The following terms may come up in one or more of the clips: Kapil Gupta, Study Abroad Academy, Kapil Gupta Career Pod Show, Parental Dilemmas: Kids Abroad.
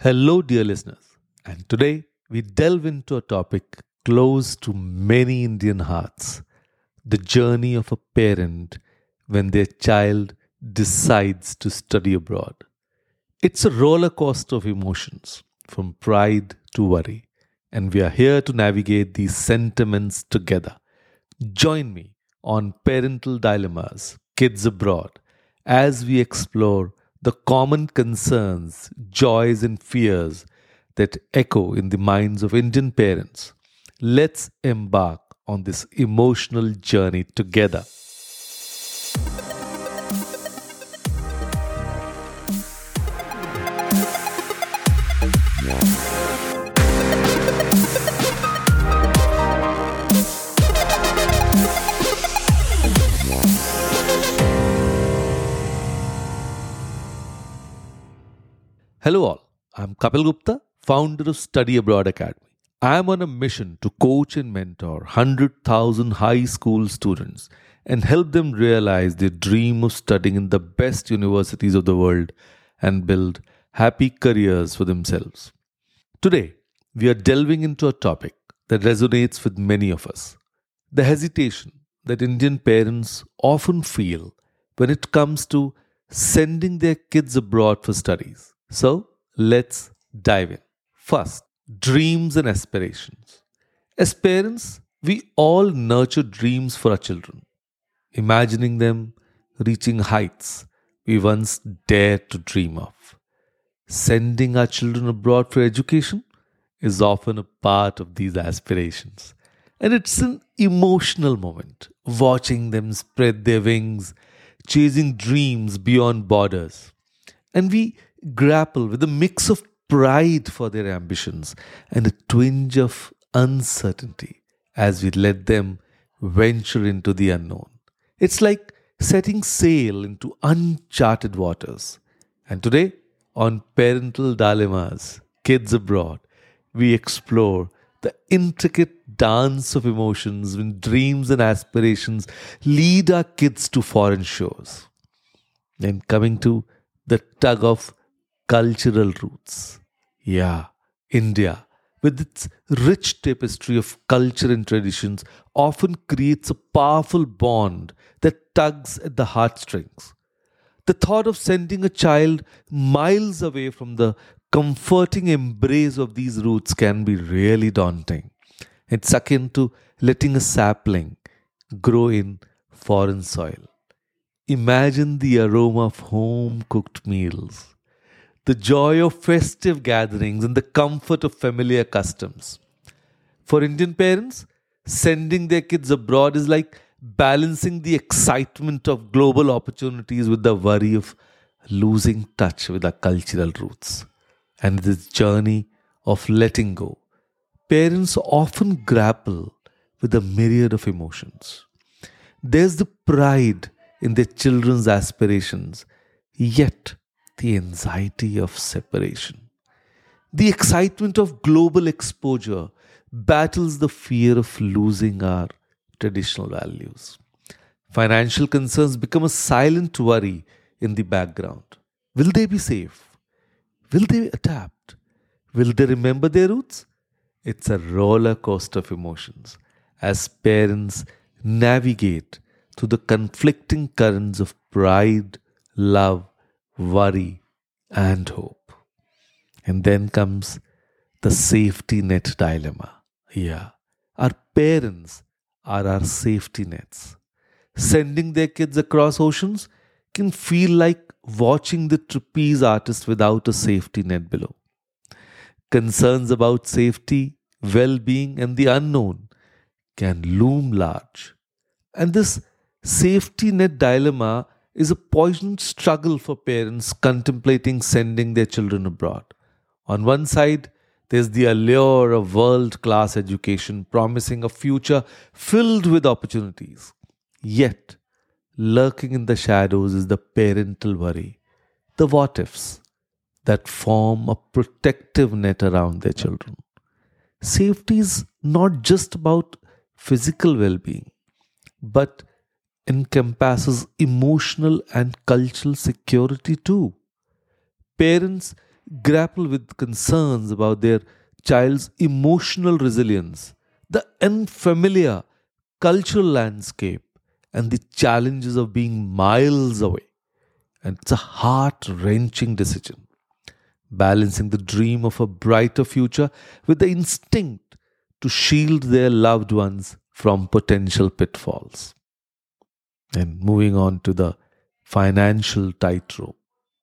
Hello, dear listeners, and today we delve into a topic close to many Indian hearts, the journey of a parent when their child decides to study abroad. It's a roller coaster of emotions, from pride to worry, and we are here to navigate these sentiments together. Join me on Parental Dilemmas: Kids Abroad as we explore the common concerns, joys and fears that echo in the minds of Indian parents. Let's embark on this emotional journey together. Hello all, I'm Kapil Gupta, founder of Study Abroad Academy. I'm on a mission to coach and mentor 100,000 high school students and help them realize their dream of studying in the best universities of the world and build happy careers for themselves. Today, we are delving into a topic that resonates with many of us: the hesitation that Indian parents often feel when it comes to sending their kids abroad for studies. So, let's dive in. First, dreams and aspirations. As parents, we all nurture dreams for our children, imagining them reaching heights we once dared to dream of. Sending our children abroad for education is often a part of these aspirations. And it's an emotional moment, watching them spread their wings, chasing dreams beyond borders. And we grapple with a mix of pride for their ambitions and a twinge of uncertainty as we let them venture into the unknown. It's like setting sail into uncharted waters. And today, on Parental Dilemmas, Kids Abroad, we explore the intricate dance of emotions when dreams and aspirations lead our kids to foreign shores. And coming to the tug of cultural roots. Yeah, India, with its rich tapestry of culture and traditions, often creates a powerful bond that tugs at the heartstrings. The thought of sending a child miles away from the comforting embrace of these roots can be really daunting. It's akin to letting a sapling grow in foreign soil. Imagine the aroma of home-cooked meals, the joy of festive gatherings and the comfort of familiar customs. For Indian parents, sending their kids abroad is like balancing the excitement of global opportunities with the worry of losing touch with our cultural roots. And this journey of letting go, parents often grapple with a myriad of emotions. There's the pride in their children's aspirations, yet the anxiety of separation. The excitement of global exposure battles the fear of losing our traditional values. Financial concerns become a silent worry in the background. Will they be safe? Will they adapt? Will they remember their roots? It's a roller coaster of emotions as parents navigate through the conflicting currents of pride, love, worry and hope. And then comes the safety net dilemma. Yeah, our parents are our safety nets. Sending their kids across oceans can feel like watching the trapeze artist without a safety net below. Concerns about safety, well-being and the unknown can loom large. And this safety net dilemma is a poignant struggle for parents contemplating sending their children abroad. On one side, there's the allure of world-class education promising a future filled with opportunities. Yet, lurking in the shadows is the parental worry, the what-ifs that form a protective net around their children. Safety is not just about physical well-being, but encompasses emotional and cultural security too. Parents grapple with concerns about their child's emotional resilience, the unfamiliar cultural landscape, and the challenges of being miles away. And it's a heart-wrenching decision, balancing the dream of a brighter future with the instinct to shield their loved ones from potential pitfalls. And moving on to the financial tightrope.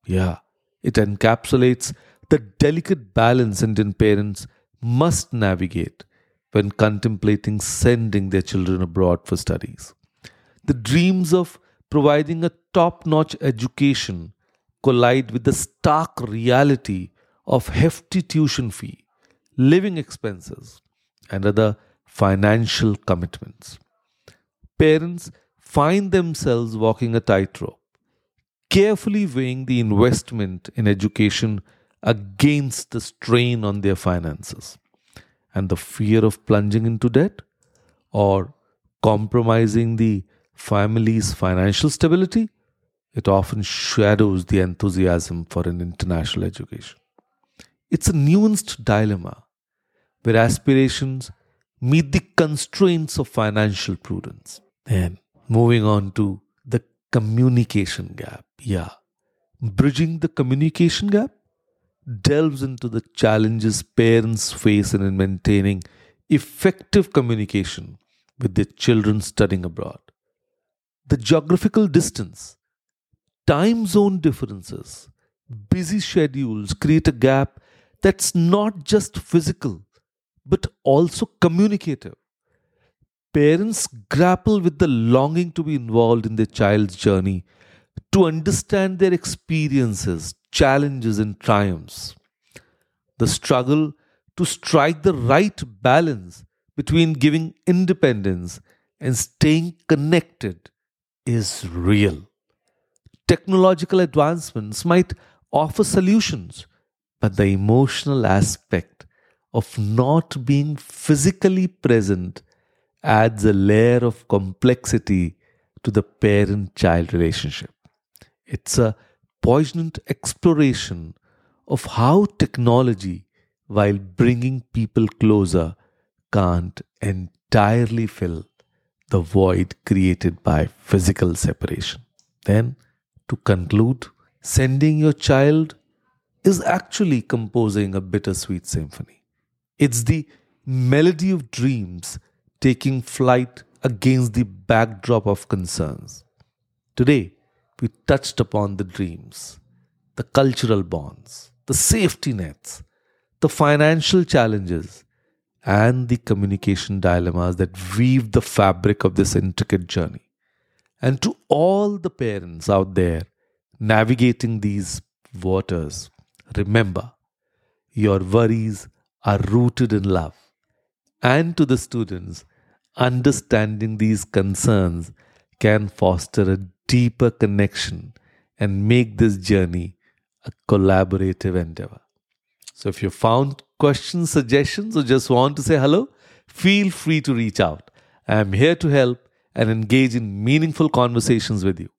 Yeah, it encapsulates the delicate balance Indian parents must navigate when contemplating sending their children abroad for studies. The dreams of providing a top-notch education collide with the stark reality of hefty tuition fee, living expenses, and other financial commitments. Parents find themselves walking a tightrope, carefully weighing the investment in education against the strain on their finances and the fear of plunging into debt or compromising the family's financial stability. It often shadows the enthusiasm for an international education. It's a nuanced dilemma where aspirations meet the constraints of financial prudence. And moving on to the communication gap. Yeah, bridging the communication gap delves into the challenges parents face in maintaining effective communication with their children studying abroad. The geographical distance, time zone differences, busy schedules create a gap that's not just physical but also communicative. Parents grapple with the longing to be involved in their child's journey, to understand their experiences, challenges, and triumphs. The struggle to strike the right balance between giving independence and staying connected is real. Technological advancements might offer solutions, but the emotional aspect of not being physically present adds a layer of complexity to the parent-child relationship. It's a poignant exploration of how technology, while bringing people closer, can't entirely fill the void created by physical separation. Then, to conclude, sending your child is actually composing a bittersweet symphony. It's the melody of dreams taking flight against the backdrop of concerns. Today, we touched upon the dreams, the cultural bonds, the safety nets, the financial challenges, and the communication dilemmas that weave the fabric of this intricate journey. And to all the parents out there navigating these waters, remember, your worries are rooted in love. And to the students, understanding these concerns can foster a deeper connection and make this journey a collaborative endeavor. So if you found questions, suggestions, or just want to say hello, feel free to reach out. I am here to help and engage in meaningful conversations with you.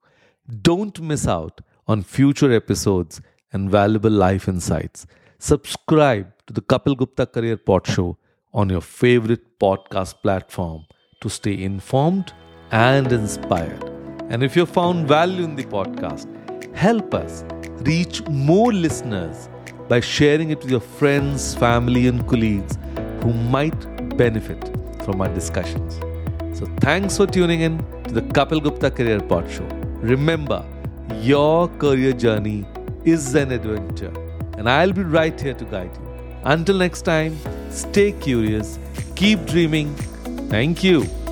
Don't miss out on future episodes and valuable life insights. Subscribe to the Kapil Gupta Career Pod Show on your favorite podcast platform to stay informed and inspired. And if you found value in the podcast, help us reach more listeners by sharing it with your friends, family, and colleagues who might benefit from our discussions. So thanks for tuning in to the Kapil Gupta Career Pod Show. Remember, your career journey is an adventure, and I'll be right here to guide you. Until next time, stay curious, keep dreaming. Thank you.